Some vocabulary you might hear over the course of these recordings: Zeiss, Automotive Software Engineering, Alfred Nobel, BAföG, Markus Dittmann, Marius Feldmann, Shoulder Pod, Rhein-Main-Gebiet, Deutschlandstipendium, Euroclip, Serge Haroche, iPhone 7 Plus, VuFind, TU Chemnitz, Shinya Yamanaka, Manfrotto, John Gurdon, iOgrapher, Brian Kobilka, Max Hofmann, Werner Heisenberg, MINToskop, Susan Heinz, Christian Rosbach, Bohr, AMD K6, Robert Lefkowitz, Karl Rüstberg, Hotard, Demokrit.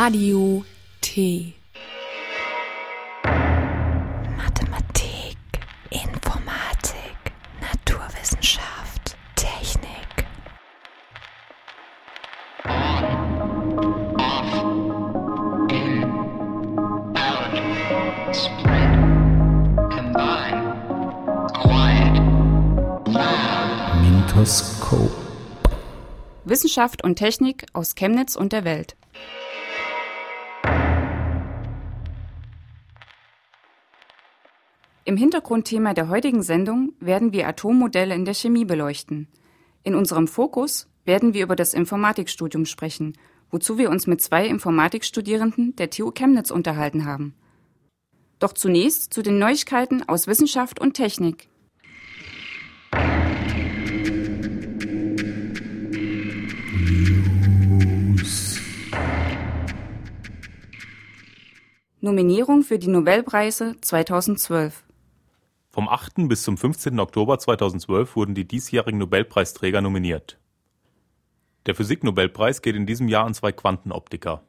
Radio T. Mathematik, Informatik, Naturwissenschaft, Technik. MINToskop. Wissenschaft und Technik aus Chemnitz und der Welt. Im Hintergrundthema der heutigen Sendung werden wir Atommodelle in der Chemie beleuchten. In unserem Fokus werden wir über das Informatikstudium sprechen, wozu wir uns mit zwei Informatikstudierenden der TU Chemnitz unterhalten haben. Doch zunächst zu den Neuigkeiten aus Wissenschaft und Technik. News. Nominierung für die Nobelpreise 2012. Vom 8. bis zum 15. Oktober 2012 wurden die diesjährigen Nobelpreisträger nominiert. Der Physiknobelpreis geht in diesem Jahr an zwei Quantenoptiker.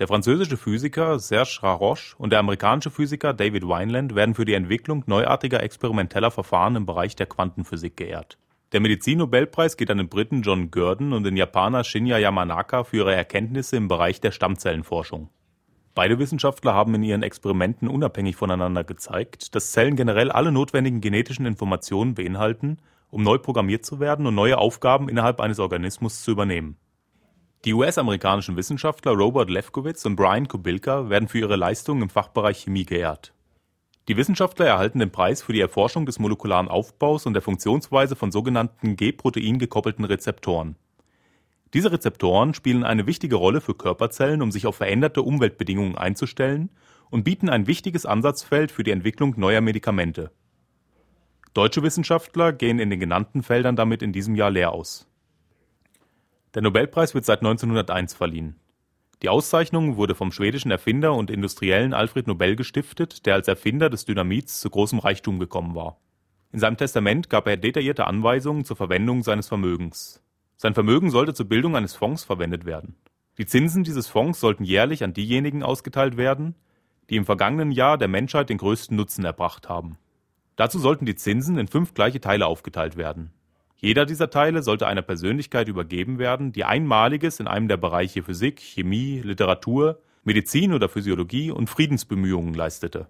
Der französische Physiker Serge Haroche und der amerikanische Physiker David Wineland werden für die Entwicklung neuartiger experimenteller Verfahren im Bereich der Quantenphysik geehrt. Der Medizinnobelpreis geht an den Briten John Gurdon und den Japaner Shinya Yamanaka für ihre Erkenntnisse im Bereich der Stammzellenforschung. Beide Wissenschaftler haben in ihren Experimenten unabhängig voneinander gezeigt, dass Zellen generell alle notwendigen genetischen Informationen beinhalten, um neu programmiert zu werden und neue Aufgaben innerhalb eines Organismus zu übernehmen. Die US-amerikanischen Wissenschaftler Robert Lefkowitz und Brian Kobilka werden für ihre Leistungen im Fachbereich Chemie geehrt. Die Wissenschaftler erhalten den Preis für die Erforschung des molekularen Aufbaus und der Funktionsweise von sogenannten G-Protein gekoppelten Rezeptoren. Diese Rezeptoren spielen eine wichtige Rolle für Körperzellen, um sich auf veränderte Umweltbedingungen einzustellen und bieten ein wichtiges Ansatzfeld für die Entwicklung neuer Medikamente. Deutsche Wissenschaftler gehen in den genannten Feldern damit in diesem Jahr leer aus. Der Nobelpreis wird seit 1901 verliehen. Die Auszeichnung wurde vom schwedischen Erfinder und Industriellen Alfred Nobel gestiftet, der als Erfinder des Dynamits zu großem Reichtum gekommen war. In seinem Testament gab er detaillierte Anweisungen zur Verwendung seines Vermögens. Sein Vermögen sollte zur Bildung eines Fonds verwendet werden. Die Zinsen dieses Fonds sollten jährlich an diejenigen ausgeteilt werden, die im vergangenen Jahr der Menschheit den größten Nutzen erbracht haben. Dazu sollten die Zinsen in 5 gleiche Teile aufgeteilt werden. Jeder dieser Teile sollte einer Persönlichkeit übergeben werden, die Einmaliges in einem der Bereiche Physik, Chemie, Literatur, Medizin oder Physiologie und Friedensbemühungen leistete.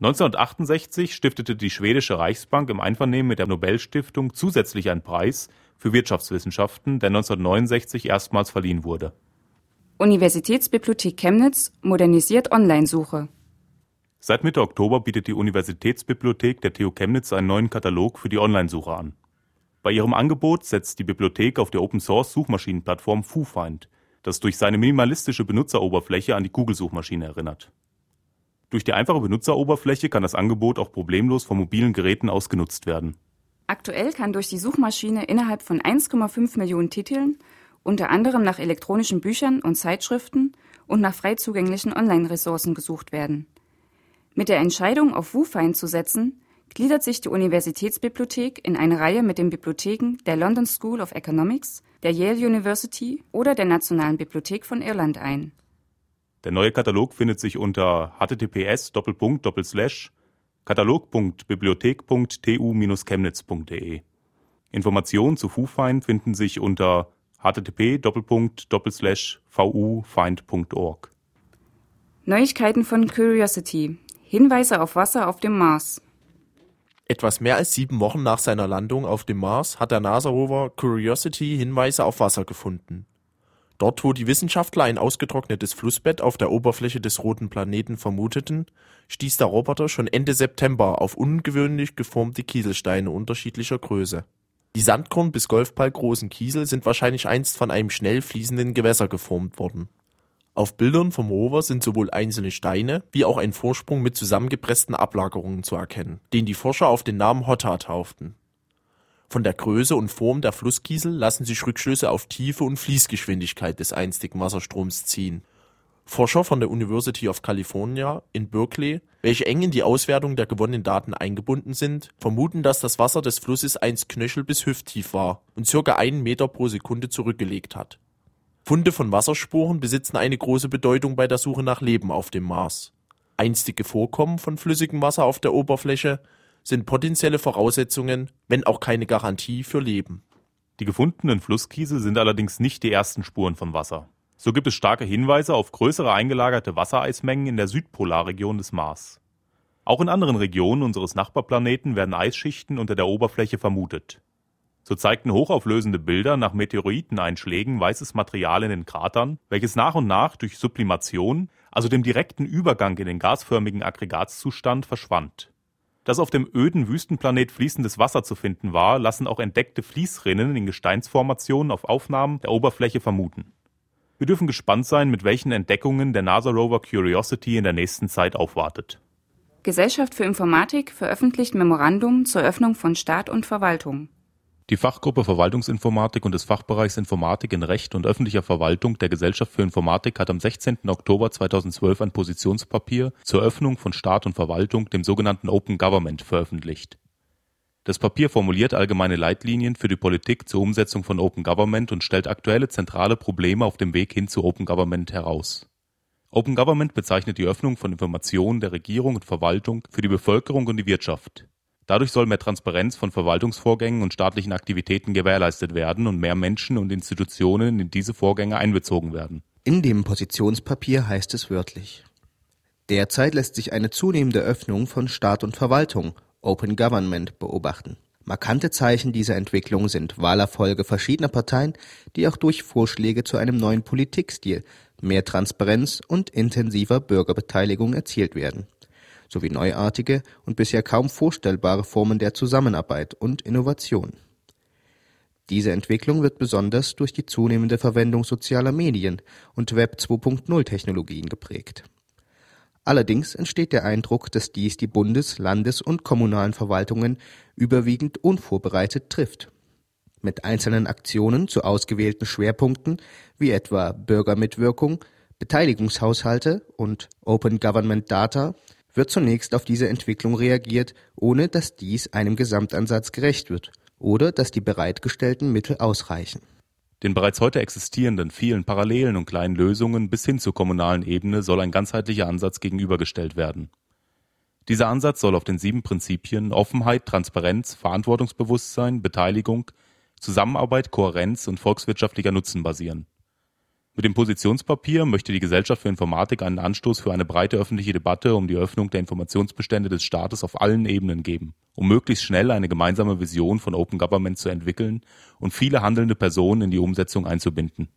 1968 stiftete die schwedische Reichsbank im Einvernehmen mit der Nobelstiftung zusätzlich einen Preis für Wirtschaftswissenschaften, der 1969 erstmals verliehen wurde. Universitätsbibliothek Chemnitz modernisiert Online-Suche. Seit Mitte Oktober bietet die Universitätsbibliothek der TU Chemnitz einen neuen Katalog für die Online-Suche an. Bei ihrem Angebot setzt die Bibliothek auf der Open-Source-Suchmaschinenplattform VuFind, das durch seine minimalistische Benutzeroberfläche an die Google-Suchmaschine erinnert. Durch die einfache Benutzeroberfläche kann das Angebot auch problemlos von mobilen Geräten aus genutzt werden. Aktuell kann durch die Suchmaschine innerhalb von 1,5 Millionen Titeln, unter anderem nach elektronischen Büchern und Zeitschriften und nach frei zugänglichen Online-Ressourcen gesucht werden. Mit der Entscheidung, auf VuFind zu setzen, gliedert sich die Universitätsbibliothek in eine Reihe mit den Bibliotheken der London School of Economics, der Yale University oder der Nationalen Bibliothek von Irland ein. Der neue Katalog findet sich unter https://katalog.bibliothek.tu-chemnitz.de. Informationen zu VuFind finden sich unter http://vufind.org. Neuigkeiten von Curiosity. Hinweise auf Wasser auf dem Mars. Etwas mehr als 7 Wochen nach seiner Landung auf dem Mars hat der NASA-Rover Curiosity Hinweise auf Wasser gefunden. Dort, wo die Wissenschaftler ein ausgetrocknetes Flussbett auf der Oberfläche des roten Planeten vermuteten, stieß der Roboter schon Ende September auf ungewöhnlich geformte Kieselsteine unterschiedlicher Größe. Die Sandkorn- bis golfballgroßen Kiesel sind wahrscheinlich einst von einem schnell fließenden Gewässer geformt worden. Auf Bildern vom Rover sind sowohl einzelne Steine wie auch ein Vorsprung mit zusammengepressten Ablagerungen zu erkennen, den die Forscher auf den Namen Hotard tauften. Von der Größe und Form der Flusskiesel lassen sich Rückschlüsse auf Tiefe und Fließgeschwindigkeit des einstigen Wasserstroms ziehen. Forscher von der University of California in Berkeley, welche eng in die Auswertung der gewonnenen Daten eingebunden sind, vermuten, dass das Wasser des Flusses einst knöchel- bis hüfttief war und ca. 1 Meter pro Sekunde zurückgelegt hat. Funde von Wasserspuren besitzen eine große Bedeutung bei der Suche nach Leben auf dem Mars. Einstige Vorkommen von flüssigem Wasser auf der Oberfläche sind potenzielle Voraussetzungen, wenn auch keine Garantie für Leben. Die gefundenen Flusskiesel sind allerdings nicht die ersten Spuren von Wasser. So gibt es starke Hinweise auf größere eingelagerte Wassereismengen in der Südpolarregion des Mars. Auch in anderen Regionen unseres Nachbarplaneten werden Eisschichten unter der Oberfläche vermutet. So zeigten hochauflösende Bilder nach Meteoriteneinschlägen weißes Material in den Kratern, welches nach und nach durch Sublimation, also dem direkten Übergang in den gasförmigen Aggregatzustand, verschwand. Dass auf dem öden Wüstenplanet fließendes Wasser zu finden war, lassen auch entdeckte Fließrinnen in Gesteinsformationen auf Aufnahmen der Oberfläche vermuten. Wir dürfen gespannt sein, mit welchen Entdeckungen der NASA-Rover Curiosity in der nächsten Zeit aufwartet. Gesellschaft für Informatik veröffentlicht Memorandum zur Öffnung von Staat und Verwaltung. Die Fachgruppe Verwaltungsinformatik und des Fachbereichs Informatik in Recht und öffentlicher Verwaltung der Gesellschaft für Informatik hat am 16. Oktober 2012 ein Positionspapier zur Öffnung von Staat und Verwaltung, dem sogenannten Open Government, veröffentlicht. Das Papier formuliert allgemeine Leitlinien für die Politik zur Umsetzung von Open Government und stellt aktuelle zentrale Probleme auf dem Weg hin zu Open Government heraus. Open Government bezeichnet die Öffnung von Informationen der Regierung und Verwaltung für die Bevölkerung und die Wirtschaft. Dadurch soll mehr Transparenz von Verwaltungsvorgängen und staatlichen Aktivitäten gewährleistet werden und mehr Menschen und Institutionen in diese Vorgänge einbezogen werden. In dem Positionspapier heißt es wörtlich: Derzeit lässt sich eine zunehmende Öffnung von Staat und Verwaltung, Open Government, beobachten. Markante Zeichen dieser Entwicklung sind Wahlerfolge verschiedener Parteien, die auch durch Vorschläge zu einem neuen Politikstil, mehr Transparenz und intensiver Bürgerbeteiligung erzielt werden, sowie neuartige und bisher kaum vorstellbare Formen der Zusammenarbeit und Innovation. Diese Entwicklung wird besonders durch die zunehmende Verwendung sozialer Medien und Web 2.0 Technologien geprägt. Allerdings entsteht der Eindruck, dass dies die Bundes-, Landes- und kommunalen Verwaltungen überwiegend unvorbereitet trifft. Mit einzelnen Aktionen zu ausgewählten Schwerpunkten, wie etwa Bürgermitwirkung, Beteiligungshaushalte und Open Government Data, wird zunächst auf diese Entwicklung reagiert, ohne dass dies einem Gesamtansatz gerecht wird oder dass die bereitgestellten Mittel ausreichen. Den bereits heute existierenden vielen Parallelen und kleinen Lösungen bis hin zur kommunalen Ebene soll ein ganzheitlicher Ansatz gegenübergestellt werden. Dieser Ansatz soll auf den 7 Prinzipien Offenheit, Transparenz, Verantwortungsbewusstsein, Beteiligung, Zusammenarbeit, Kohärenz und volkswirtschaftlicher Nutzen basieren. Mit dem Positionspapier möchte die Gesellschaft für Informatik einen Anstoß für eine breite öffentliche Debatte um die Öffnung der Informationsbestände des Staates auf allen Ebenen geben, um möglichst schnell eine gemeinsame Vision von Open Government zu entwickeln und viele handelnde Personen in die Umsetzung einzubinden.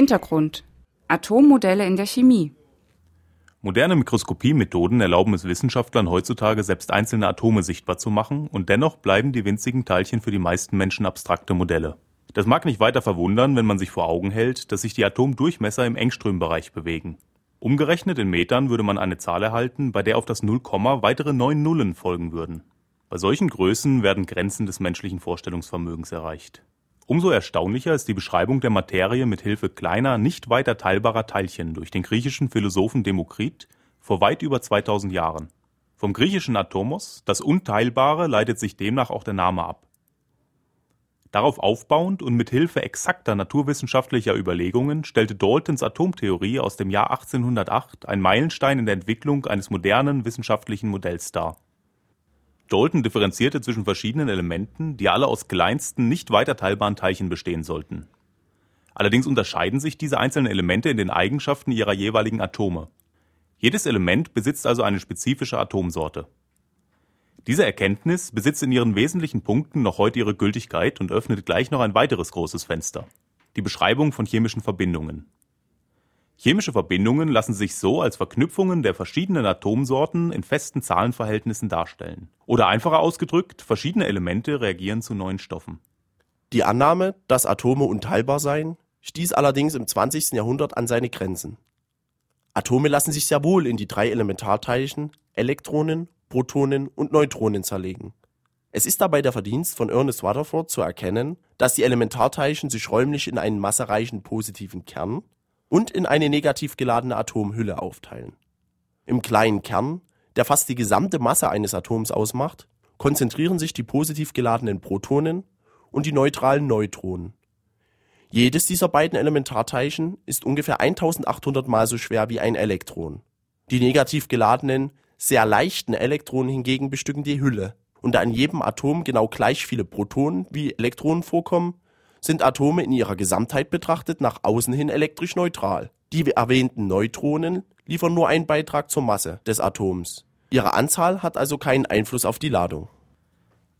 Hintergrund: Atommodelle in der Chemie. Moderne Mikroskopie-Methoden erlauben es Wissenschaftlern heutzutage, selbst einzelne Atome sichtbar zu machen, und dennoch bleiben die winzigen Teilchen für die meisten Menschen abstrakte Modelle. Das mag nicht weiter verwundern, wenn man sich vor Augen hält, dass sich die Atomdurchmesser im Engströmbereich bewegen. Umgerechnet in Metern würde man eine Zahl erhalten, bei der auf das 0, weitere 9 Nullen folgen würden. Bei solchen Größen werden Grenzen des menschlichen Vorstellungsvermögens erreicht. Umso erstaunlicher ist die Beschreibung der Materie mit Hilfe kleiner, nicht weiter teilbarer Teilchen durch den griechischen Philosophen Demokrit vor weit über 2000 Jahren. Vom griechischen Atomos, das Unteilbare, leitet sich demnach auch der Name ab. Darauf aufbauend und mit Hilfe exakter naturwissenschaftlicher Überlegungen stellte Daltons Atomtheorie aus dem Jahr 1808 einen Meilenstein in der Entwicklung eines modernen wissenschaftlichen Modells dar. Dalton differenzierte zwischen verschiedenen Elementen, die alle aus kleinsten, nicht weiter teilbaren Teilchen bestehen sollten. Allerdings unterscheiden sich diese einzelnen Elemente in den Eigenschaften ihrer jeweiligen Atome. Jedes Element besitzt also eine spezifische Atomsorte. Diese Erkenntnis besitzt in ihren wesentlichen Punkten noch heute ihre Gültigkeit und öffnet gleich noch ein weiteres großes Fenster: die Beschreibung von chemischen Verbindungen. Chemische Verbindungen lassen sich so als Verknüpfungen der verschiedenen Atomsorten in festen Zahlenverhältnissen darstellen. Oder einfacher ausgedrückt, verschiedene Elemente reagieren zu neuen Stoffen. Die Annahme, dass Atome unteilbar seien, stieß allerdings im 20. Jahrhundert an seine Grenzen. Atome lassen sich sehr wohl in die 3 Elementarteilchen, Elektronen, Protonen und Neutronen zerlegen. Es ist dabei der Verdienst von Ernest Rutherford zu erkennen, dass die Elementarteilchen sich räumlich in einen massereichen positiven Kern und in eine negativ geladene Atomhülle aufteilen. Im kleinen Kern, der fast die gesamte Masse eines Atoms ausmacht, konzentrieren sich die positiv geladenen Protonen und die neutralen Neutronen. Jedes dieser beiden Elementarteilchen ist ungefähr 1800 Mal so schwer wie ein Elektron. Die negativ geladenen, sehr leichten Elektronen hingegen bestücken die Hülle, und da in jedem Atom genau gleich viele Protonen wie Elektronen vorkommen, sind Atome in ihrer Gesamtheit betrachtet nach außen hin elektrisch neutral. Die erwähnten Neutronen liefern nur einen Beitrag zur Masse des Atoms. Ihre Anzahl hat also keinen Einfluss auf die Ladung.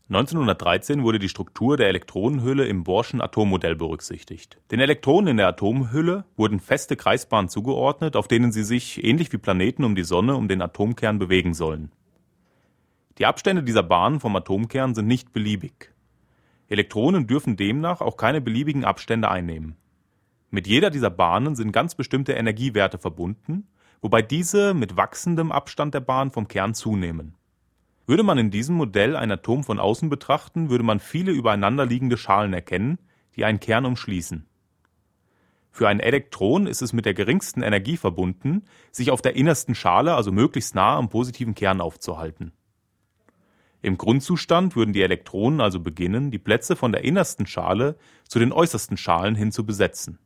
1913 wurde die Struktur der Elektronenhülle im Bohrschen Atommodell berücksichtigt. Den Elektronen in der Atomhülle wurden feste Kreisbahnen zugeordnet, auf denen sie sich, ähnlich wie Planeten um die Sonne, um den Atomkern bewegen sollen. Die Abstände dieser Bahnen vom Atomkern sind nicht beliebig. Elektronen dürfen demnach auch keine beliebigen Abstände einnehmen. Mit jeder dieser Bahnen sind ganz bestimmte Energiewerte verbunden, wobei diese mit wachsendem Abstand der Bahn vom Kern zunehmen. Würde man in diesem Modell ein Atom von außen betrachten, würde man viele übereinander liegende Schalen erkennen, die einen Kern umschließen. Für ein Elektron ist es mit der geringsten Energie verbunden, sich auf der innersten Schale, also möglichst nah am positiven Kern, aufzuhalten. Im Grundzustand würden die Elektronen also beginnen, die Plätze von der innersten Schale zu den äußersten Schalen hin zu besetzen.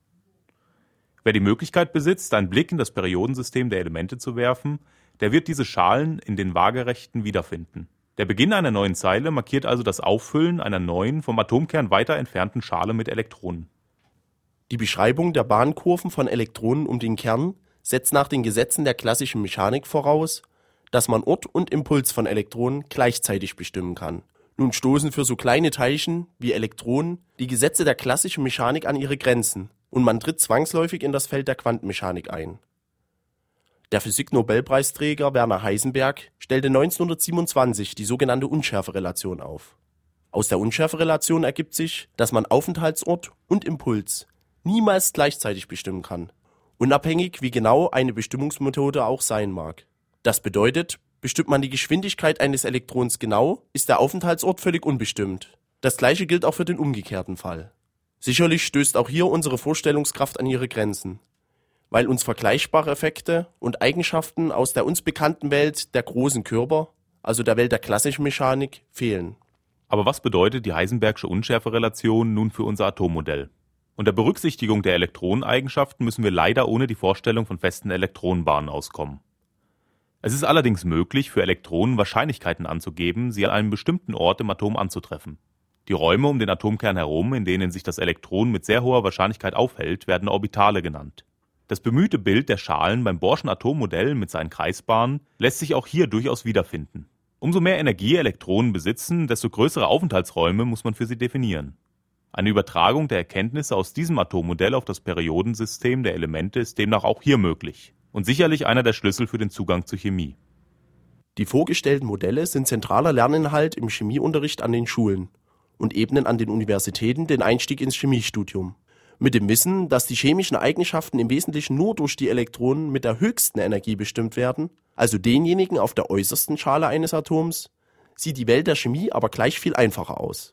Wer die Möglichkeit besitzt, einen Blick in das Periodensystem der Elemente zu werfen, der wird diese Schalen in den Waagerechten wiederfinden. Der Beginn einer neuen Zeile markiert also das Auffüllen einer neuen, vom Atomkern weiter entfernten Schale mit Elektronen. Die Beschreibung der Bahnkurven von Elektronen um den Kern setzt nach den Gesetzen der klassischen Mechanik voraus, dass man Ort und Impuls von Elektronen gleichzeitig bestimmen kann. Nun stoßen für so kleine Teilchen wie Elektronen die Gesetze der klassischen Mechanik an ihre Grenzen, und man tritt zwangsläufig in das Feld der Quantenmechanik ein. Der Physik-Nobelpreisträger Werner Heisenberg stellte 1927 die sogenannte Unschärferelation auf. Aus der Unschärferelation ergibt sich, dass man Aufenthaltsort und Impuls niemals gleichzeitig bestimmen kann, unabhängig wie genau eine Bestimmungsmethode auch sein mag. Das bedeutet, bestimmt man die Geschwindigkeit eines Elektrons genau, ist der Aufenthaltsort völlig unbestimmt. Das gleiche gilt auch für den umgekehrten Fall. Sicherlich stößt auch hier unsere Vorstellungskraft an ihre Grenzen, weil uns vergleichbare Effekte und Eigenschaften aus der uns bekannten Welt der großen Körper, also der Welt der klassischen Mechanik, fehlen. Aber was bedeutet die Heisenbergsche Unschärferelation nun für unser Atommodell? Unter Berücksichtigung der Elektroneneigenschaften müssen wir leider ohne die Vorstellung von festen Elektronenbahnen auskommen. Es ist allerdings möglich, für Elektronen Wahrscheinlichkeiten anzugeben, sie an einem bestimmten Ort im Atom anzutreffen. Die Räume um den Atomkern herum, in denen sich das Elektron mit sehr hoher Wahrscheinlichkeit aufhält, werden Orbitale genannt. Das bemühte Bild der Schalen beim Bohrschen Atommodell mit seinen Kreisbahnen lässt sich auch hier durchaus wiederfinden. Umso mehr Energie Elektronen besitzen, desto größere Aufenthaltsräume muss man für sie definieren. Eine Übertragung der Erkenntnisse aus diesem Atommodell auf das Periodensystem der Elemente ist demnach auch hier möglich und sicherlich einer der Schlüssel für den Zugang zur Chemie. Die vorgestellten Modelle sind zentraler Lerninhalt im Chemieunterricht an den Schulen und ebnen an den Universitäten den Einstieg ins Chemiestudium. Mit dem Wissen, dass die chemischen Eigenschaften im Wesentlichen nur durch die Elektronen mit der höchsten Energie bestimmt werden, also denjenigen auf der äußersten Schale eines Atoms, sieht die Welt der Chemie aber gleich viel einfacher aus.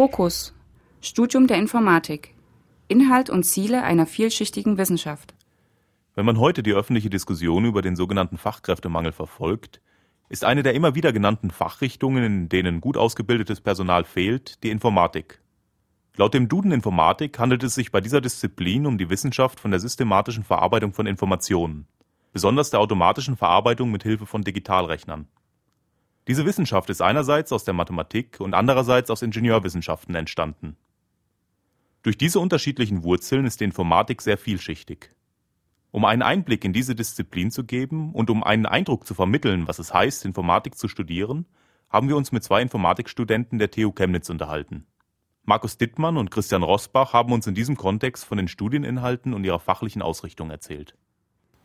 Fokus: Studium der Informatik. Inhalt und Ziele einer vielschichtigen Wissenschaft. Wenn man heute die öffentliche Diskussion über den sogenannten Fachkräftemangel verfolgt, ist eine der immer wieder genannten Fachrichtungen, in denen gut ausgebildetes Personal fehlt, die Informatik. Laut dem Duden Informatik handelt es sich bei dieser Disziplin um die Wissenschaft von der systematischen Verarbeitung von Informationen, besonders der automatischen Verarbeitung mit Hilfe von Digitalrechnern. Diese Wissenschaft ist einerseits aus der Mathematik und andererseits aus Ingenieurwissenschaften entstanden. Durch diese unterschiedlichen Wurzeln ist die Informatik sehr vielschichtig. Um einen Einblick in diese Disziplin zu geben und um einen Eindruck zu vermitteln, was es heißt, Informatik zu studieren, haben wir uns mit zwei Informatikstudenten der TU Chemnitz unterhalten. Markus Dittmann und Christian Rosbach haben uns in diesem Kontext von den Studieninhalten und ihrer fachlichen Ausrichtung erzählt.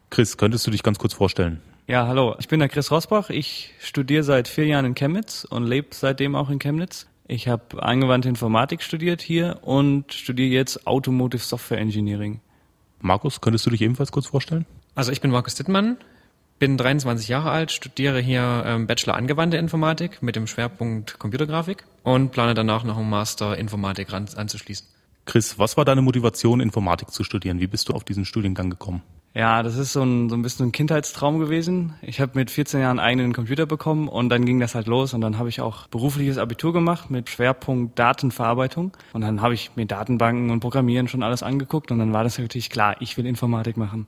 Chris, könntest du dich ganz kurz vorstellen? Ja, hallo. Ich bin der Chris Rosbach. Ich studiere seit 4 Jahren in Chemnitz und lebe seitdem auch in Chemnitz. Ich habe angewandte Informatik studiert hier und studiere jetzt Automotive Software Engineering. Markus, könntest du dich ebenfalls kurz vorstellen? Also ich bin Markus Dittmann, bin 23 Jahre alt, studiere hier Bachelor Angewandte Informatik mit dem Schwerpunkt Computergrafik und plane danach noch einen Master Informatik anzuschließen. Chris, was war deine Motivation, Informatik zu studieren? Wie bist du auf diesen Studiengang gekommen? Ja, das ist so ein bisschen ein Kindheitstraum gewesen. Ich habe mit 14 Jahren einen eigenen Computer bekommen und dann ging das halt los und dann habe ich auch berufliches Abitur gemacht mit Schwerpunkt Datenverarbeitung und dann habe ich mir Datenbanken und Programmieren schon alles angeguckt und dann war das natürlich klar, ich will Informatik machen.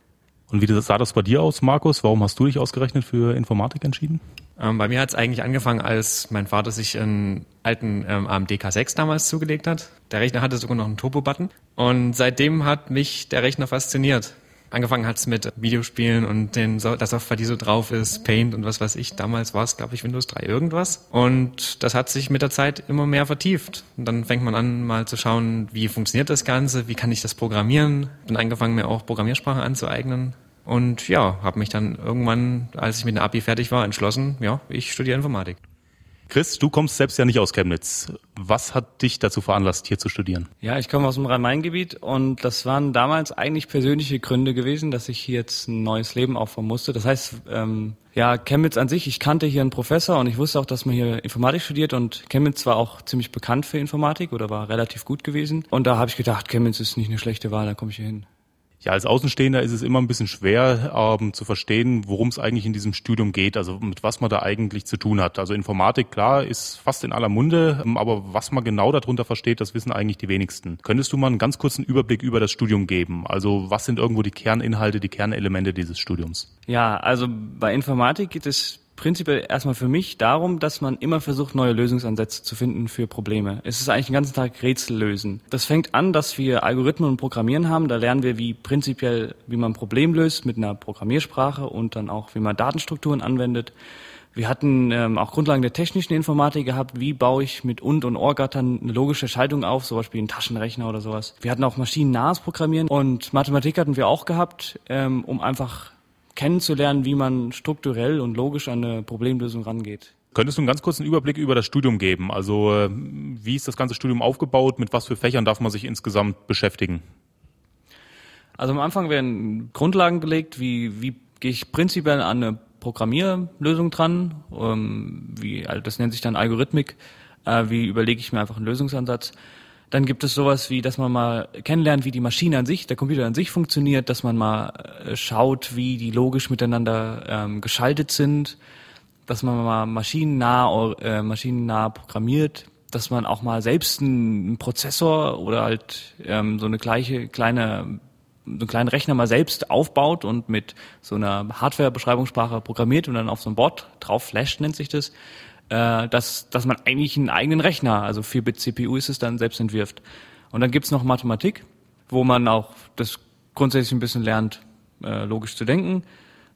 Und wie sah das bei dir aus, Markus? Warum hast du dich ausgerechnet für Informatik entschieden? Bei mir hat es eigentlich angefangen, als mein Vater sich einen alten AMD K6 damals zugelegt hat. Der Rechner hatte sogar noch einen Turbo-Button und seitdem hat mich der Rechner fasziniert. Angefangen hat es mit Videospielen und der Software, die so drauf ist, Paint und was weiß ich. Damals war es, glaube ich, Windows 3 irgendwas. Und das hat sich mit der Zeit immer mehr vertieft. Und dann fängt man an, mal zu schauen, wie funktioniert das Ganze, wie kann ich das programmieren. Bin angefangen, mir auch Programmiersprachen anzueignen. Und ja, habe mich dann irgendwann, als ich mit der Abi fertig war, entschlossen, ja, ich studiere Informatik. Chris, du kommst selbst ja nicht aus Chemnitz. Was hat dich dazu veranlasst, hier zu studieren? Ja, ich komme aus dem Rhein-Main-Gebiet und das waren damals eigentlich persönliche Gründe gewesen, dass ich hier jetzt ein neues Leben aufbauen musste. Das heißt, Chemnitz an sich, ich kannte hier einen Professor und ich wusste auch, dass man hier Informatik studiert und Chemnitz war auch ziemlich bekannt für Informatik oder war relativ gut gewesen. Und da habe ich gedacht, Chemnitz ist nicht eine schlechte Wahl, da komme ich hier hin. Ja, als Außenstehender ist es immer ein bisschen schwer zu verstehen, worum es eigentlich in diesem Studium geht, also mit was man da eigentlich zu tun hat. Also Informatik, klar, ist fast in aller Munde, aber was man genau darunter versteht, das wissen eigentlich die wenigsten. Könntest du mal einen ganz kurzen Überblick über das Studium geben? Also was sind irgendwo die Kerninhalte, die Kernelemente dieses Studiums? Ja, also bei Informatik geht es prinzipiell erstmal für mich darum, dass man immer versucht, neue Lösungsansätze zu finden für Probleme. Es ist eigentlich den ganzen Tag Rätsel lösen. Das fängt an, dass wir Algorithmen und Programmieren haben. Da lernen wir wie man ein Problem löst mit einer Programmiersprache und dann auch, wie man Datenstrukturen anwendet. Wir hatten auch Grundlagen der technischen Informatik gehabt, wie baue ich mit und OR-Gattern eine logische Schaltung auf, zum Beispiel einen Taschenrechner oder sowas. Wir hatten auch maschinennahes Programmieren und Mathematik hatten wir auch gehabt, um einfach kennenzulernen, wie man strukturell und logisch an eine Problemlösung rangeht. Könntest du einen ganz kurzen Überblick über das Studium geben? Also wie ist das ganze Studium aufgebaut? Mit was für Fächern darf man sich insgesamt beschäftigen? Also am Anfang werden Grundlagen gelegt, wie gehe ich prinzipiell an eine Programmierlösung dran? Das nennt sich dann Algorithmik. Wie überlege ich mir einfach einen Lösungsansatz? Dann gibt es sowas wie, dass man mal kennenlernt, wie die Maschine an sich, der Computer an sich funktioniert, dass man mal schaut, wie die logisch miteinander geschaltet sind, dass man mal maschinennah programmiert, dass man auch mal selbst einen Prozessor oder halt so einen kleinen Rechner mal selbst aufbaut und mit so einer Hardware-Beschreibungssprache programmiert und dann auf so ein Board drauf flasht, nennt sich das. Dass man eigentlich einen eigenen Rechner, also 4-Bit CPU ist es dann, selbst entwirft. Und dann gibt's noch Mathematik, wo man auch das grundsätzlich ein bisschen lernt, logisch zu denken.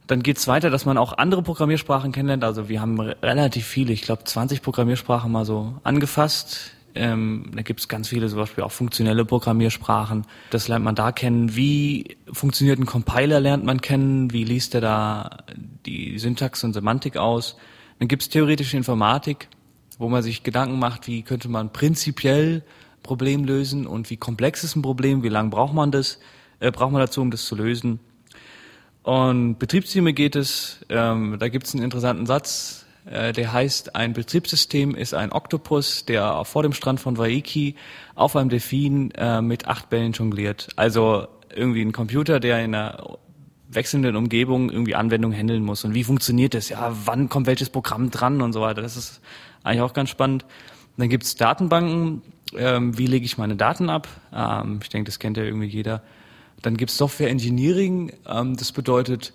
Dann geht's weiter, dass man auch andere Programmiersprachen kennenlernt. Also wir haben relativ viele, ich glaube 20 Programmiersprachen mal so angefasst. Da gibt's ganz viele, zum Beispiel auch funktionelle Programmiersprachen. Das lernt man da kennen. Wie funktioniert ein Compiler, lernt man kennen. Wie liest er da die Syntax und Semantik aus? Dann gibt es theoretische Informatik, wo man sich Gedanken macht, wie könnte man prinzipiell ein Problem lösen und wie komplex ist ein Problem, wie lange braucht man dazu, um das zu lösen. Und Betriebsstime geht es, da gibt es einen interessanten Satz, der heißt, ein Betriebssystem ist ein Oktopus, der vor dem Strand von Waikiki auf einem Delfin mit 8 Bällen jongliert. Also irgendwie ein Computer, der in einer wechselnden Umgebung irgendwie Anwendungen handeln muss. Und wie funktioniert das? Ja, wann kommt welches Programm dran und so weiter. Das ist eigentlich auch ganz spannend. Dann gibt's Datenbanken. Wie lege ich meine Daten ab? Ich denke, das kennt ja irgendwie jeder. Dann gibt's Software Engineering. Das bedeutet,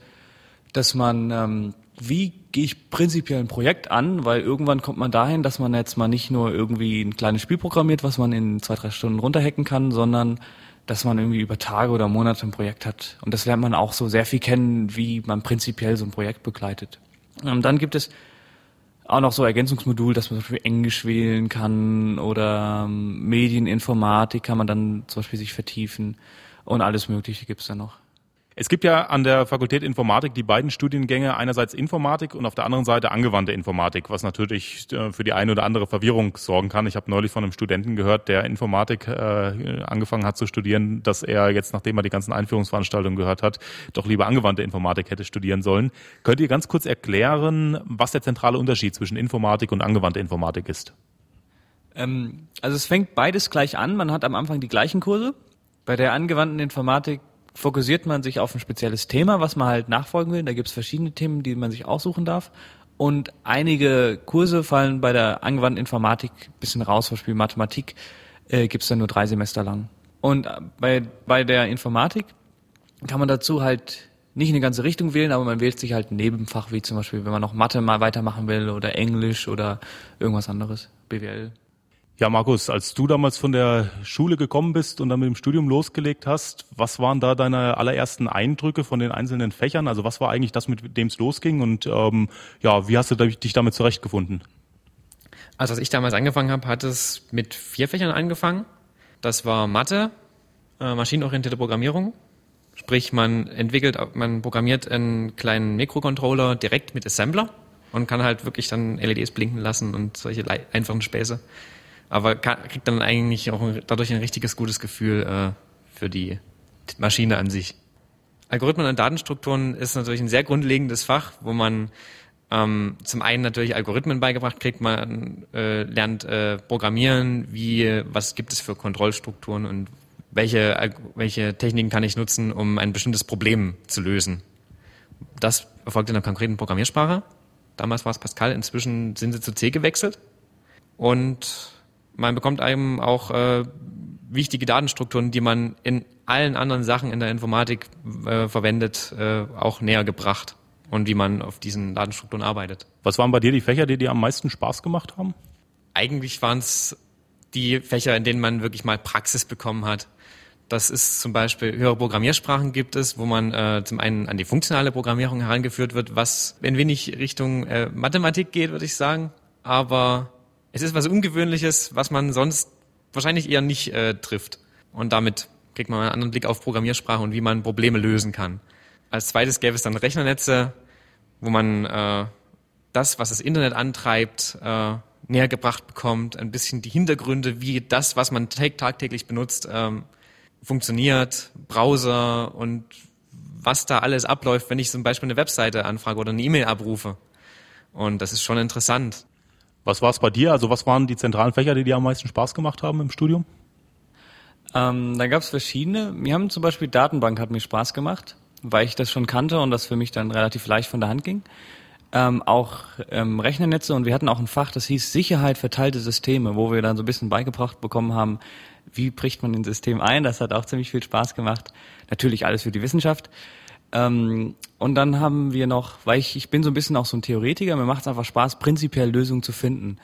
dass man, wie gehe ich prinzipiell ein Projekt an? Weil irgendwann kommt man dahin, dass man jetzt mal nicht nur irgendwie ein kleines Spiel programmiert, was man in 2-3 Stunden runterhacken kann, sondern dass man irgendwie über Tage oder Monate ein Projekt hat. Und das lernt man auch so sehr viel kennen, wie man prinzipiell so ein Projekt begleitet. Dann gibt es auch noch so Ergänzungsmodul, dass man zum Beispiel Englisch wählen kann oder Medieninformatik kann man dann zum Beispiel sich vertiefen und alles Mögliche gibt's dann noch. Es gibt ja an der Fakultät Informatik die beiden Studiengänge, einerseits Informatik und auf der anderen Seite angewandte Informatik, was natürlich für die eine oder andere Verwirrung sorgen kann. Ich habe neulich von einem Studenten gehört, der Informatik angefangen hat zu studieren, dass er jetzt, nachdem er die ganzen Einführungsveranstaltungen gehört hat, doch lieber angewandte Informatik hätte studieren sollen. Könnt ihr ganz kurz erklären, was der zentrale Unterschied zwischen Informatik und angewandter Informatik ist? Also es fängt beides gleich an. Man hat am Anfang die gleichen Kurse. Bei der angewandten Informatik fokussiert man sich auf ein spezielles Thema, was man halt nachfolgen will. Da gibt es verschiedene Themen, die man sich aussuchen darf. Und einige Kurse fallen bei der angewandten Informatik ein bisschen raus. Zum Beispiel Mathematik gibt es dann nur 3 Semester lang. Und bei der Informatik kann man dazu halt nicht eine ganze Richtung wählen, aber man wählt sich halt ein Nebenfach, wie zum Beispiel, wenn man noch Mathe mal weitermachen will oder Englisch oder irgendwas anderes, BWL. Ja, Markus, als du damals von der Schule gekommen bist und dann mit dem Studium losgelegt hast, was waren da deine allerersten Eindrücke von den einzelnen Fächern? Also was war eigentlich das, mit dem es losging und wie hast du dich damit zurechtgefunden? Also als ich damals angefangen habe, hat es mit 4 Fächern angefangen. Das war Mathe, maschinenorientierte Programmierung. Sprich, man programmiert einen kleinen Mikrocontroller direkt mit Assembler und kann halt wirklich dann LEDs blinken lassen und solche einfachen Späße. Aber kriegt dann eigentlich auch dadurch ein richtiges gutes Gefühl für die Maschine an sich. Algorithmen und Datenstrukturen ist natürlich ein sehr grundlegendes Fach, wo man zum einen natürlich Algorithmen beigebracht kriegt, man lernt Programmieren, was gibt es für Kontrollstrukturen und welche Techniken kann ich nutzen, um ein bestimmtes Problem zu lösen. Das erfolgt in einer konkreten Programmiersprache. Damals war es Pascal, inzwischen sind sie zu C gewechselt. Und man bekommt eben auch wichtige Datenstrukturen, die man in allen anderen Sachen in der Informatik verwendet, auch näher gebracht und wie man auf diesen Datenstrukturen arbeitet. Was waren bei dir die Fächer, die dir am meisten Spaß gemacht haben? Eigentlich waren es die Fächer, in denen man wirklich mal Praxis bekommen hat. Das ist zum Beispiel, höhere Programmiersprachen gibt es, wo man zum einen an die funktionale Programmierung herangeführt wird, was ein wenig Richtung Mathematik geht, würde ich sagen, aber es ist was Ungewöhnliches, was man sonst wahrscheinlich eher nicht trifft. Und damit kriegt man einen anderen Blick auf Programmiersprache und wie man Probleme lösen kann. Als zweites gäbe es dann Rechnernetze, wo man das, was das Internet antreibt, näher gebracht bekommt. Ein bisschen die Hintergründe, wie das, was man tagtäglich benutzt, funktioniert. Browser und was da alles abläuft, wenn ich zum Beispiel eine Webseite anfrage oder eine E-Mail abrufe. Und das ist schon interessant. Was war es bei dir? Also was waren die zentralen Fächer, die dir am meisten Spaß gemacht haben im Studium? Da gab es verschiedene. Mir haben zum Beispiel Datenbank hat mir Spaß gemacht, weil ich das schon kannte und das für mich dann relativ leicht von der Hand ging. Auch Rechnernetze und wir hatten auch ein Fach, das hieß Sicherheit verteilte Systeme, wo wir dann so ein bisschen beigebracht bekommen haben, wie bricht man ein System ein. Das hat auch ziemlich viel Spaß gemacht. Natürlich alles für die Wissenschaft. Und dann haben wir noch, weil ich bin so ein bisschen auch so ein Theoretiker, mir macht es einfach Spaß, prinzipiell Lösungen zu finden.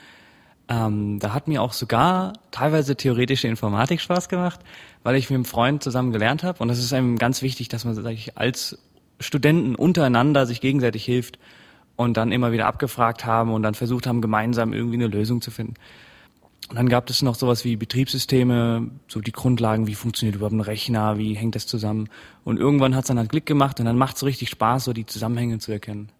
Da hat mir auch sogar teilweise theoretische Informatik Spaß gemacht, weil ich mit einem Freund zusammen gelernt habe. Und das ist einem ganz wichtig, dass man als Studenten untereinander sich gegenseitig hilft und dann immer wieder abgefragt haben und dann versucht haben, gemeinsam irgendwie eine Lösung zu finden. Und dann gab es noch sowas wie Betriebssysteme, so die Grundlagen, wie funktioniert überhaupt ein Rechner, wie hängt das zusammen. Und irgendwann hat es dann halt Klick gemacht und dann macht es richtig Spaß, so die Zusammenhänge zu erkennen.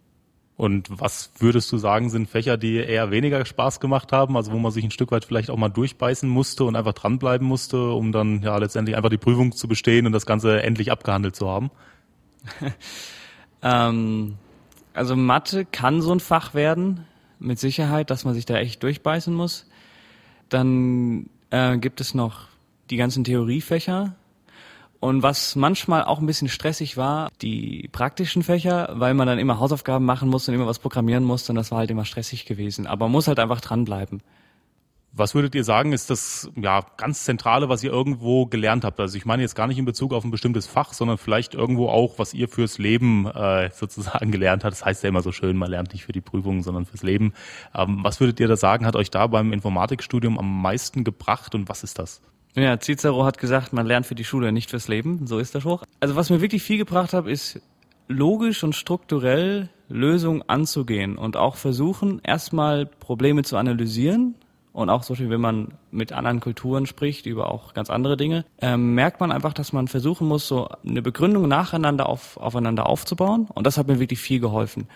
Und was würdest du sagen, sind Fächer, die eher weniger Spaß gemacht haben, also wo man sich ein Stück weit vielleicht auch mal durchbeißen musste und einfach dranbleiben musste, um dann ja letztendlich einfach die Prüfung zu bestehen und das Ganze endlich abgehandelt zu haben? Also Mathe kann so ein Fach werden, mit Sicherheit, dass man sich da echt durchbeißen muss. Dann gibt es noch die ganzen Theoriefächer. Und was manchmal auch ein bisschen stressig war, die praktischen Fächer, weil man dann immer Hausaufgaben machen musste und immer was programmieren musste. Und das war halt immer stressig gewesen. Aber man muss halt einfach dranbleiben. Was würdet ihr sagen, ist das ja ganz Zentrale, was ihr irgendwo gelernt habt? Also ich meine jetzt gar nicht in Bezug auf ein bestimmtes Fach, sondern vielleicht irgendwo auch, was ihr fürs Leben sozusagen gelernt habt. Das heißt ja immer so schön, man lernt nicht für die Prüfungen, sondern fürs Leben. Was würdet ihr da sagen, hat euch da beim Informatikstudium am meisten gebracht und was ist das? Ja, Cicero hat gesagt, man lernt für die Schule, nicht fürs Leben. So ist der Spruch. Also was mir wirklich viel gebracht hat, ist logisch und strukturell Lösungen anzugehen und auch versuchen, erstmal Probleme zu analysieren. Und auch so viel, wenn man mit anderen Kulturen spricht, über auch ganz andere Dinge, merkt man einfach, dass man versuchen muss, so eine Begründung nacheinander aufeinander aufzubauen. Und das hat mir wirklich viel geholfen,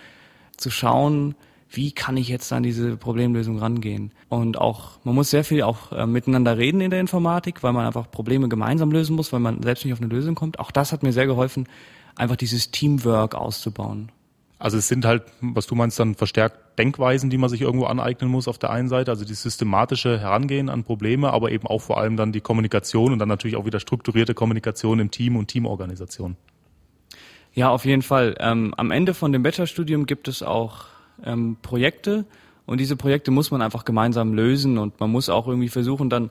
zu schauen, wie kann ich jetzt an diese Problemlösung rangehen. Und auch, man muss sehr viel auch miteinander reden in der Informatik, weil man einfach Probleme gemeinsam lösen muss, weil man selbst nicht auf eine Lösung kommt. Auch das hat mir sehr geholfen, einfach dieses Teamwork auszubauen. Also es sind halt, was du meinst, dann verstärkt Denkweisen, die man sich irgendwo aneignen muss auf der einen Seite, also das systematische Herangehen an Probleme, aber eben auch vor allem dann die Kommunikation und dann natürlich auch wieder strukturierte Kommunikation im Team und Teamorganisation. Ja, auf jeden Fall. Am Ende von dem Bachelorstudium gibt es auch Projekte und diese Projekte muss man einfach gemeinsam lösen und man muss auch irgendwie versuchen dann,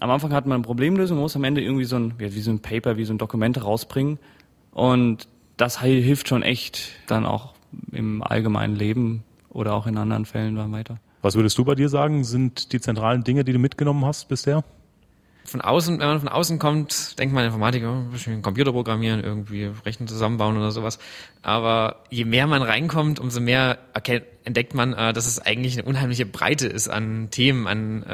am Anfang hat man eine Problemlösung, man muss am Ende irgendwie so ein Paper, wie so ein Dokument rausbringen und das hilft schon echt dann auch im allgemeinen Leben oder auch in anderen Fällen dann weiter. Was würdest du bei dir sagen, sind die zentralen Dinge, die du mitgenommen hast bisher? Von außen, wenn man von außen kommt, denkt man Informatik, ein bisschen Computer programmieren, irgendwie Rechner zusammenbauen oder sowas. Aber je mehr man reinkommt, umso mehr entdeckt man, dass es eigentlich eine unheimliche Breite ist an Themen, an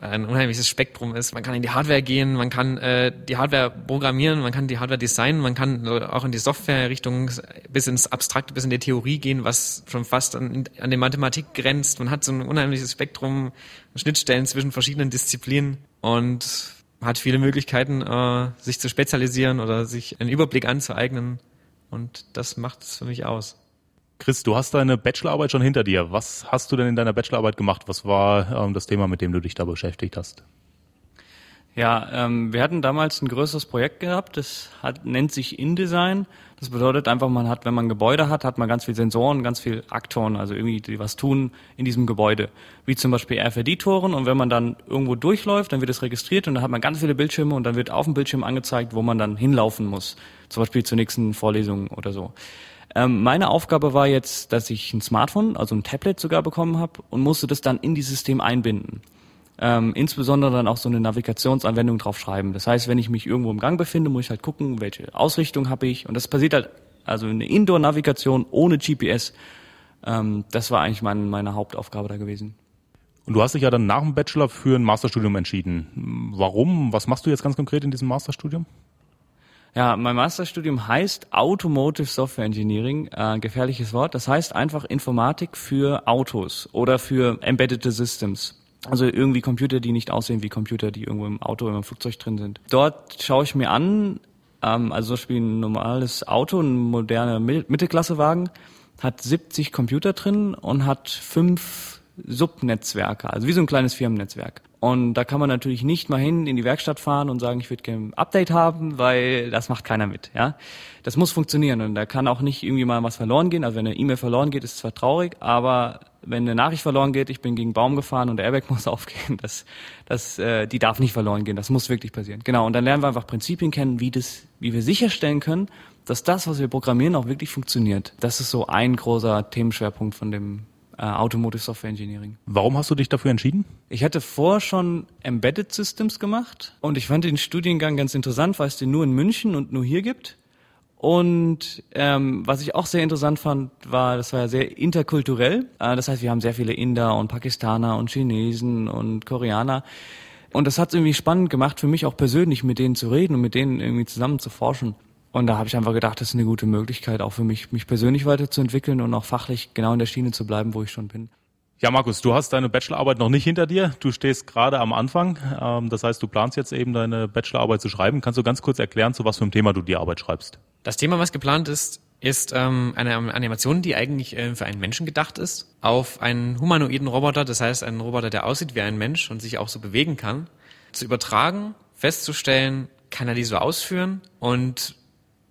ein unheimliches Spektrum ist. Man kann in die Hardware gehen, man kann die Hardware programmieren, man kann die Hardware designen, man kann auch in die Software-Richtung bis ins Abstrakte, bis in die Theorie gehen, was schon fast an die Mathematik grenzt. Man hat so ein unheimliches Spektrum, Schnittstellen zwischen verschiedenen Disziplinen und hat viele Möglichkeiten, sich zu spezialisieren oder sich einen Überblick anzueignen. Und das macht es für mich aus. Chris, du hast deine Bachelorarbeit schon hinter dir. Was hast du denn in deiner Bachelorarbeit gemacht? Was war das Thema, mit dem du dich da beschäftigt hast? Ja, wir hatten damals ein größeres Projekt gehabt. Das nennt sich InDesign. Das bedeutet einfach, man hat, wenn man ein Gebäude hat, hat man ganz viel Sensoren, ganz viel Aktoren, also irgendwie die was tun in diesem Gebäude. Wie zum Beispiel RFID-Toren. Und wenn man dann irgendwo durchläuft, dann wird es registriert und dann hat man ganz viele Bildschirme und dann wird auf dem Bildschirm angezeigt, wo man dann hinlaufen muss. Zum Beispiel zur nächsten Vorlesung oder so. Meine Aufgabe war jetzt, dass ich ein Smartphone, also ein Tablet sogar bekommen habe und musste das dann in dieses System einbinden. Insbesondere dann auch so eine Navigationsanwendung draufschreiben. Das heißt, wenn ich mich irgendwo im Gang befinde, muss ich halt gucken, welche Ausrichtung habe ich. Und das passiert halt, also eine Indoor-Navigation ohne GPS. Das war eigentlich meine Hauptaufgabe da gewesen. Und du hast dich ja dann nach dem Bachelor für ein Masterstudium entschieden. Warum? Was machst du jetzt ganz konkret in diesem Masterstudium? Ja, mein Masterstudium heißt Automotive Software Engineering, gefährliches Wort. Das heißt einfach Informatik für Autos oder für Embedded Systems. Also irgendwie Computer, die nicht aussehen wie Computer, die irgendwo im Auto oder im Flugzeug drin sind. Dort schaue ich mir an, also zum Beispiel ein normales Auto, ein moderner Mittelklassewagen, hat 70 Computer drin und hat 5 Subnetzwerke, also wie so ein kleines Firmennetzwerk. Und da kann man natürlich nicht mal hin in die Werkstatt fahren und sagen, ich würde gerne ein Update haben, weil das macht keiner mit. Ja, das muss funktionieren und da kann auch nicht irgendwie mal was verloren gehen. Also wenn eine E-Mail verloren geht, ist es zwar traurig, aber wenn eine Nachricht verloren geht, ich bin gegen einen Baum gefahren und der Airbag muss aufgehen, die darf nicht verloren gehen. Das muss wirklich passieren. Genau, und dann lernen wir einfach Prinzipien kennen, wie wir sicherstellen können, dass das, was wir programmieren, auch wirklich funktioniert. Das ist so ein großer Themenschwerpunkt von dem Automotive Software Engineering. Warum hast du dich dafür entschieden? Ich hatte vorher schon Embedded Systems gemacht und ich fand den Studiengang ganz interessant, weil es den nur in München und nur hier gibt. Und was ich auch sehr interessant fand, das war ja sehr interkulturell. Das heißt, wir haben sehr viele Inder und Pakistaner und Chinesen und Koreaner. Und das hat es irgendwie spannend gemacht für mich auch persönlich, mit denen zu reden und mit denen irgendwie zusammen zu forschen. Und da habe ich einfach gedacht, das ist eine gute Möglichkeit, auch für mich, mich persönlich weiterzuentwickeln und auch fachlich genau in der Schiene zu bleiben, wo ich schon bin. Ja, Markus, du hast deine Bachelorarbeit noch nicht hinter dir. Du stehst gerade am Anfang. Das heißt, du planst jetzt eben deine Bachelorarbeit zu schreiben. Kannst du ganz kurz erklären, zu was für einem Thema du die Arbeit schreibst? Das Thema, was geplant ist, ist eine Animation, die eigentlich für einen Menschen gedacht ist, auf einen humanoiden Roboter, das heißt einen Roboter, der aussieht wie ein Mensch und sich auch so bewegen kann, zu übertragen, festzustellen, kann er die so ausführen und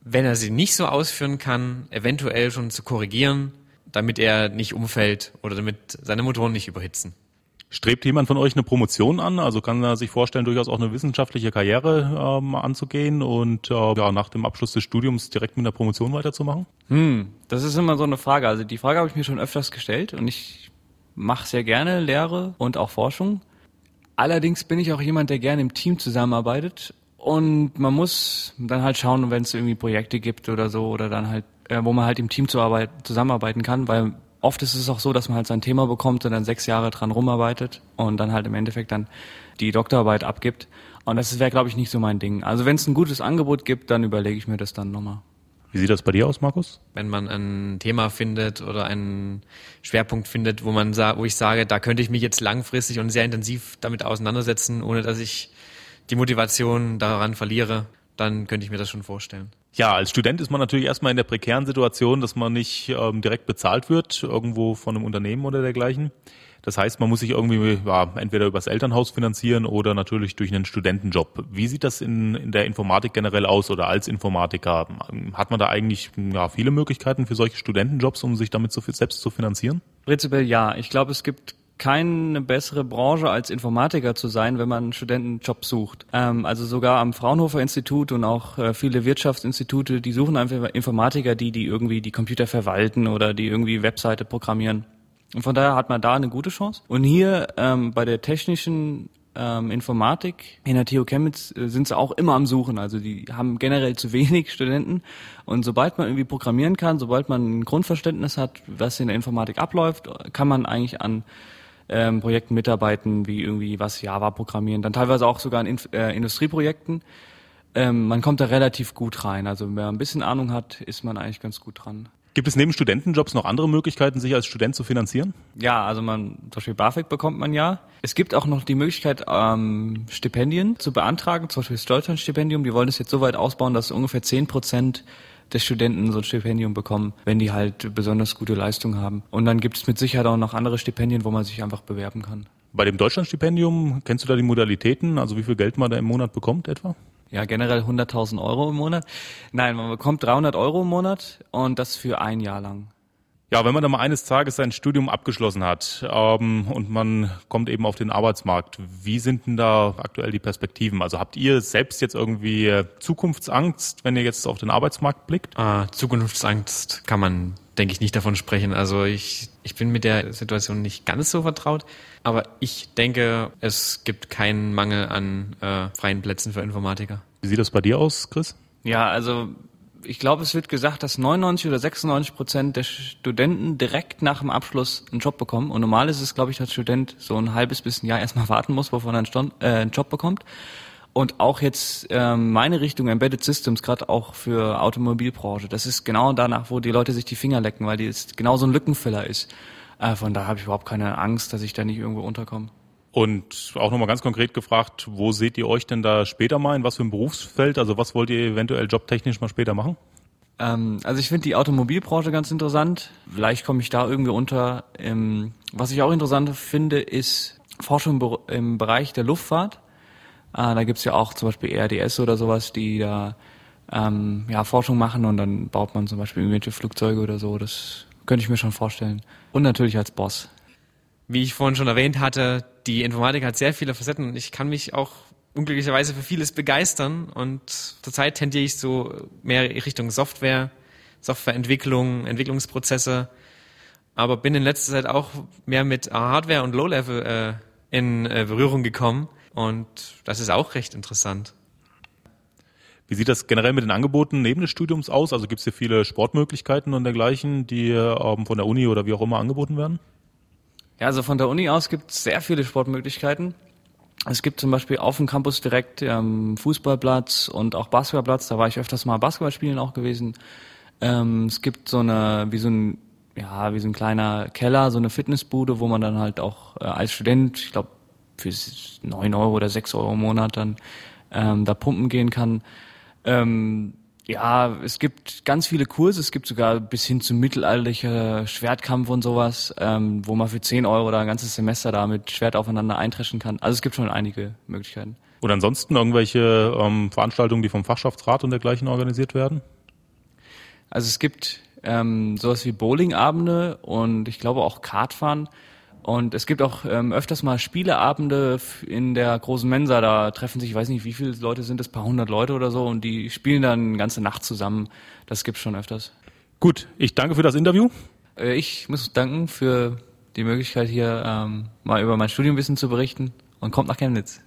wenn er sie nicht so ausführen kann, eventuell schon zu korrigieren, damit er nicht umfällt oder damit seine Motoren nicht überhitzen. Strebt jemand von euch eine Promotion an? Also kann er sich vorstellen, durchaus auch eine wissenschaftliche Karriere anzugehen und nach dem Abschluss des Studiums direkt mit einer Promotion weiterzumachen? Das ist immer so eine Frage. Also die Frage habe ich mir schon öfters gestellt und ich mache sehr gerne Lehre und auch Forschung. Allerdings bin ich auch jemand, der gerne im Team zusammenarbeitet und man muss dann halt schauen, wenn es irgendwie Projekte gibt oder so oder dann halt, wo man halt im Team zusammenarbeiten kann, weil oft ist es auch so, dass man halt sein Thema bekommt und dann 6 Jahre dran rumarbeitet und dann halt im Endeffekt dann die Doktorarbeit abgibt. Und das wäre, glaube ich, nicht so mein Ding. Also wenn es ein gutes Angebot gibt, dann überlege ich mir das dann nochmal. Wie sieht das bei dir aus, Markus? Wenn man ein Thema findet oder einen Schwerpunkt findet, wo ich sage, da könnte ich mich jetzt langfristig und sehr intensiv damit auseinandersetzen, ohne dass ich die Motivation daran verliere, dann könnte ich mir das schon vorstellen. Ja, als Student ist man natürlich erstmal in der prekären Situation, dass man nicht direkt bezahlt wird, irgendwo von einem Unternehmen oder dergleichen. Das heißt, man muss sich irgendwie entweder übers Elternhaus finanzieren oder natürlich durch einen Studentenjob. Wie sieht das in der Informatik generell aus oder als Informatiker? Hat man da eigentlich viele Möglichkeiten für solche Studentenjobs, um sich damit selbst zu finanzieren? Prinzipiell ja. Ich glaube, es gibt keine bessere Branche als Informatiker zu sein, wenn man einen Studentenjob sucht. Also sogar am Fraunhofer-Institut und auch viele Wirtschaftsinstitute, die suchen einfach Informatiker, die irgendwie die Computer verwalten oder die irgendwie Webseite programmieren. Und von daher hat man da eine gute Chance. Und hier bei der technischen Informatik in der TU Chemnitz sind sie auch immer am Suchen. Also die haben generell zu wenig Studenten. Und sobald man irgendwie programmieren kann, sobald man ein Grundverständnis hat, was in der Informatik abläuft, kann man eigentlich an Projekten mitarbeiten, wie irgendwie was Java programmieren, dann teilweise auch sogar in Industrieprojekten. Man kommt da relativ gut rein. Also wenn man ein bisschen Ahnung hat, ist man eigentlich ganz gut dran. Gibt es neben Studentenjobs noch andere Möglichkeiten, sich als Student zu finanzieren? Ja, also zum Beispiel BAföG bekommt man ja. Es gibt auch noch die Möglichkeit, Stipendien zu beantragen, zum Beispiel das Deutschlandstipendium. Die wollen es jetzt so weit ausbauen, dass ungefähr 10% der Studenten so ein Stipendium bekommen, wenn die halt besonders gute Leistung haben. Und dann gibt es mit Sicherheit auch noch andere Stipendien, wo man sich einfach bewerben kann. Bei dem Deutschlandstipendium, kennst du da die Modalitäten? Also wie viel Geld man da im Monat bekommt etwa? Ja, generell 100.000 Euro im Monat. Nein, man bekommt 300 Euro im Monat und das für ein Jahr lang. Ja, wenn man dann mal eines Tages sein Studium abgeschlossen hat und man kommt eben auf den Arbeitsmarkt, wie sind denn da aktuell die Perspektiven? Also habt ihr selbst jetzt irgendwie Zukunftsangst, wenn ihr jetzt auf den Arbeitsmarkt blickt? Zukunftsangst kann man, denke ich, nicht davon sprechen. Also ich bin mit der Situation nicht ganz so vertraut, aber ich denke, es gibt keinen Mangel an freien Plätzen für Informatiker. Wie sieht das bei dir aus, Chris? Ja, also ich glaube, es wird gesagt, dass 99% oder 96% der Studenten direkt nach dem Abschluss einen Job bekommen. Und normal ist es, glaube ich, dass Student so ein halbes bis ein Jahr erstmal warten muss, bevor er einen Job bekommt. Und auch jetzt meine Richtung Embedded Systems, gerade auch für Automobilbranche, das ist genau danach, wo die Leute sich die Finger lecken, weil die jetzt genau so ein Lückenfüller ist. Von daher habe ich überhaupt keine Angst, dass ich da nicht irgendwo unterkomme. Und auch nochmal ganz konkret gefragt, wo seht ihr euch denn da später mal, in was für ein Berufsfeld? Also was wollt ihr eventuell jobtechnisch mal später machen? Also ich finde die Automobilbranche ganz interessant. Vielleicht komme ich da irgendwie unter. Was ich auch interessant finde, ist Forschung im Bereich der Luftfahrt. Da gibt's ja auch zum Beispiel ERDS oder sowas, die da Forschung machen und dann baut man zum Beispiel irgendwelche Flugzeuge oder so. Das könnte ich mir schon vorstellen. Und natürlich als Boss. Wie ich vorhin schon erwähnt hatte, die Informatik hat sehr viele Facetten und ich kann mich auch unglücklicherweise für vieles begeistern und zurzeit tendiere ich so mehr Richtung Software, Softwareentwicklung, Entwicklungsprozesse, aber bin in letzter Zeit auch mehr mit Hardware und Low-Level in Berührung gekommen und das ist auch recht interessant. Wie sieht das generell mit den Angeboten neben des Studiums aus? Also gibt es hier viele Sportmöglichkeiten und dergleichen, die von der Uni oder wie auch immer angeboten werden? Ja, also von der Uni aus gibt es sehr viele Sportmöglichkeiten. Es gibt zum Beispiel auf dem Campus direkt Fußballplatz und auch Basketballplatz. Da war ich öfters mal Basketball spielen auch gewesen. Es gibt so ein kleiner Keller, so eine Fitnessbude, wo man dann halt auch als Student, ich glaube für 9 Euro oder 6 Euro im Monat dann da pumpen gehen kann. Ja, es gibt ganz viele Kurse, es gibt sogar bis hin zum mittelalterlicher Schwertkampf und sowas, wo man für 10 Euro da ein ganzes Semester da mit Schwert aufeinander eintreschen kann. Also es gibt schon einige Möglichkeiten. Oder ansonsten irgendwelche Veranstaltungen, die vom Fachschaftsrat und dergleichen organisiert werden? Also es gibt sowas wie Bowlingabende und ich glaube auch Kartfahren. Und es gibt auch öfters mal Spieleabende in der großen Mensa. Da treffen sich, ich weiß nicht, wie viele Leute sind das, paar hundert Leute oder so. Und die spielen dann eine ganze Nacht zusammen. Das gibt's schon öfters. Gut, ich danke für das Interview. Ich muss danken für die Möglichkeit, hier mal über mein Studium ein bisschen zu berichten. Und kommt nach Chemnitz.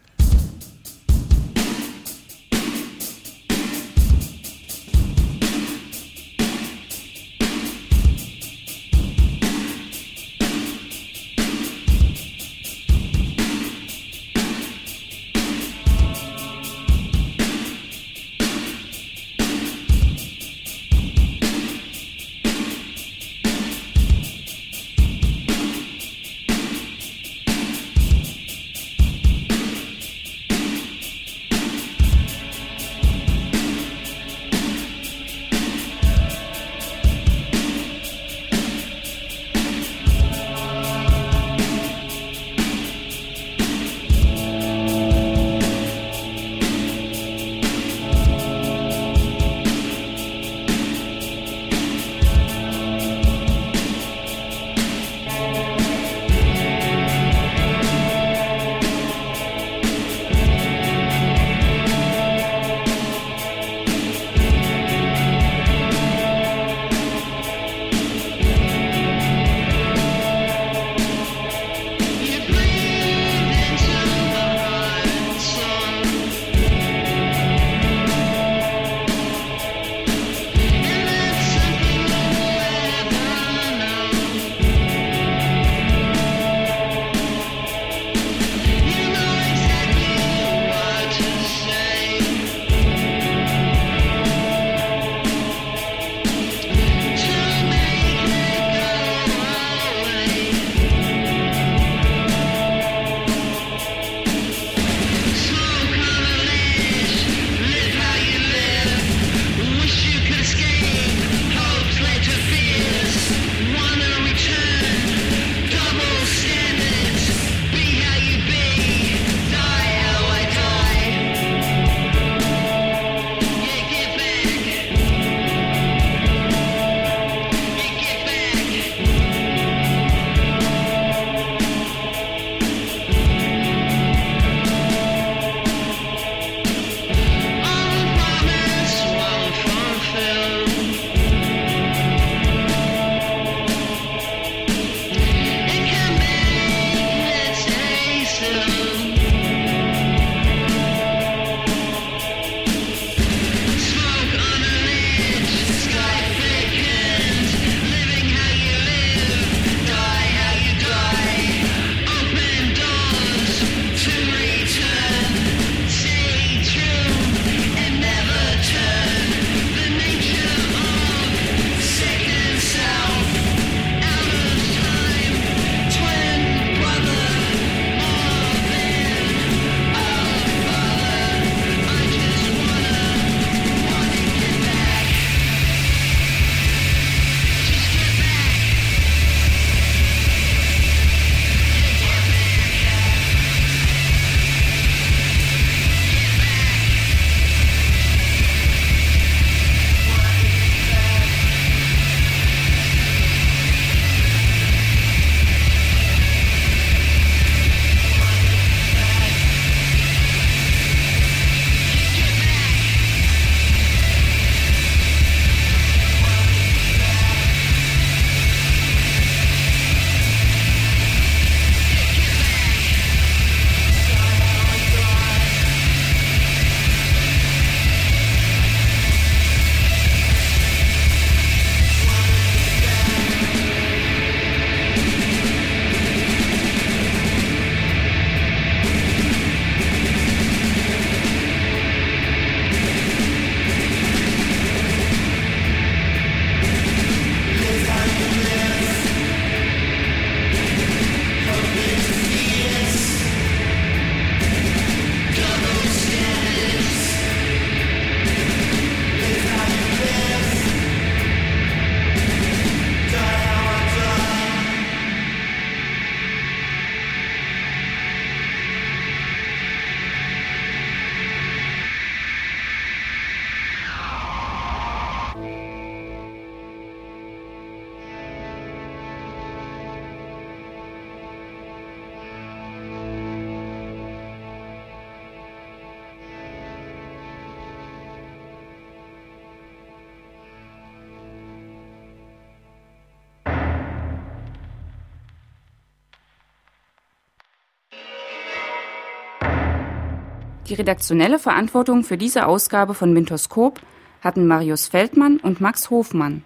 Die redaktionelle Verantwortung für diese Ausgabe von MINToskop hatten Marius Feldmann und Max Hofmann.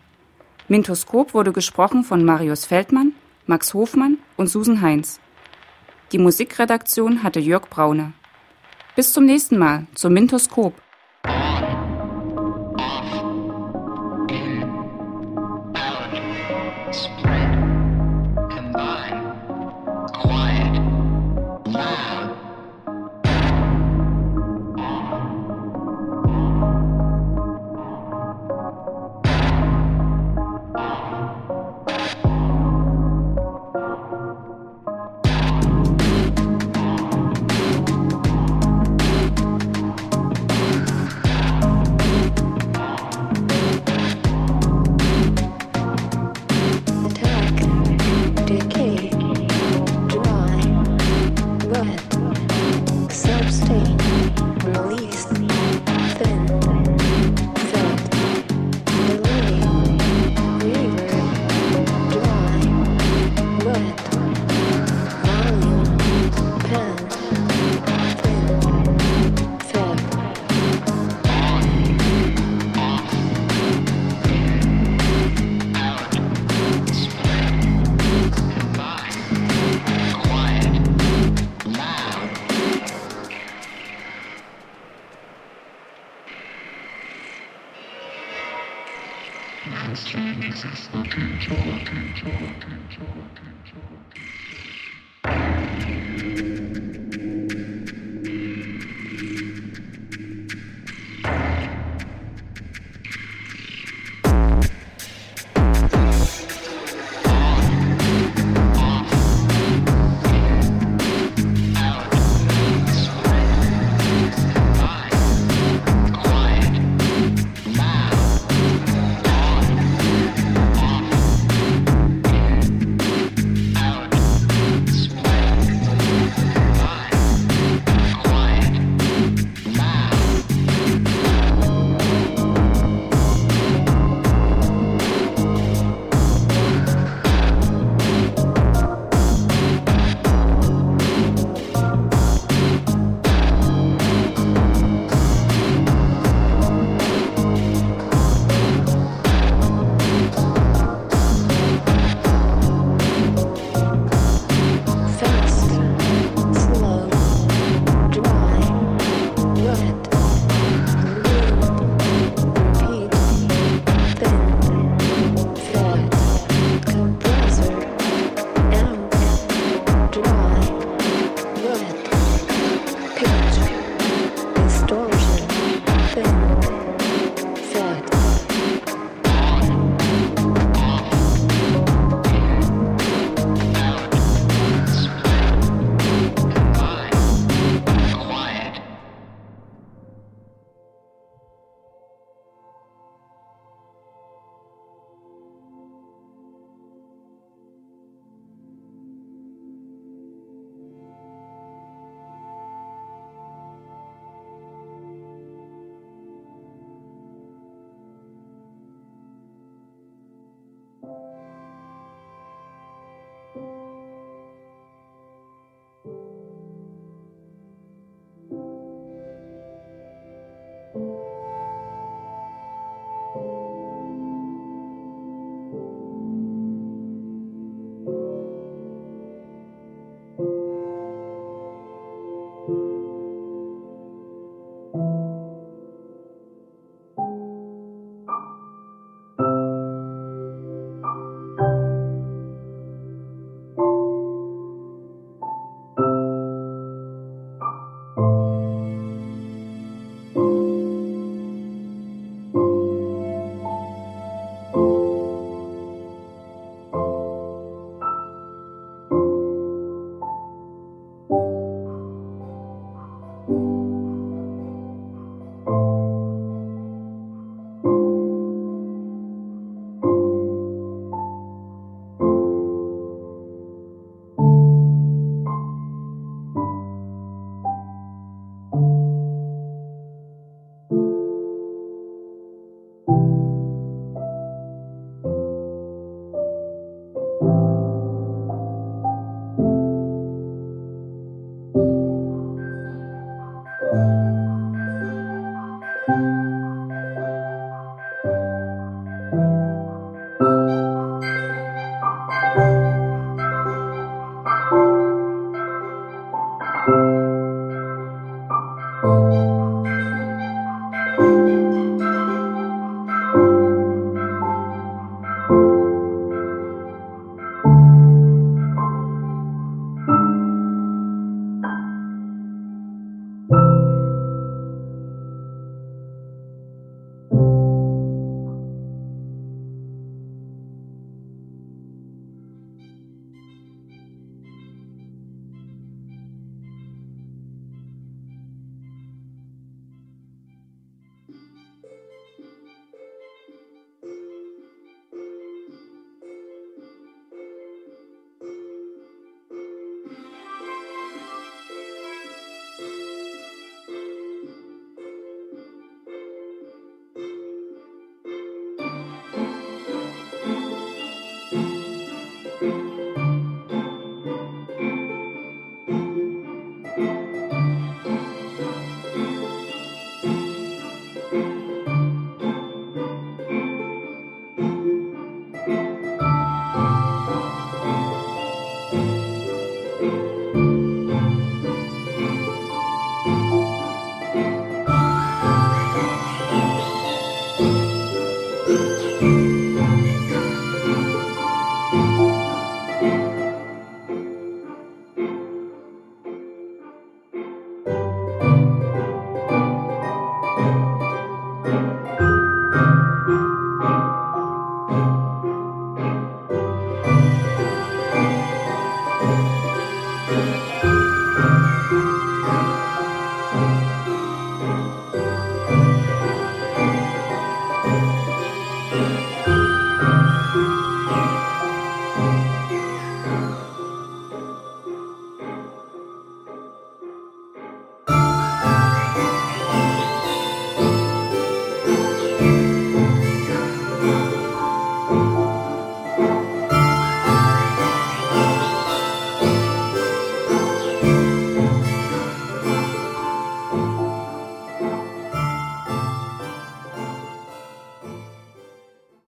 MINToskop wurde gesprochen von Marius Feldmann, Max Hofmann und Susan Heinz. Die Musikredaktion hatte Jörg Braune. Bis zum nächsten Mal zum MINToskop.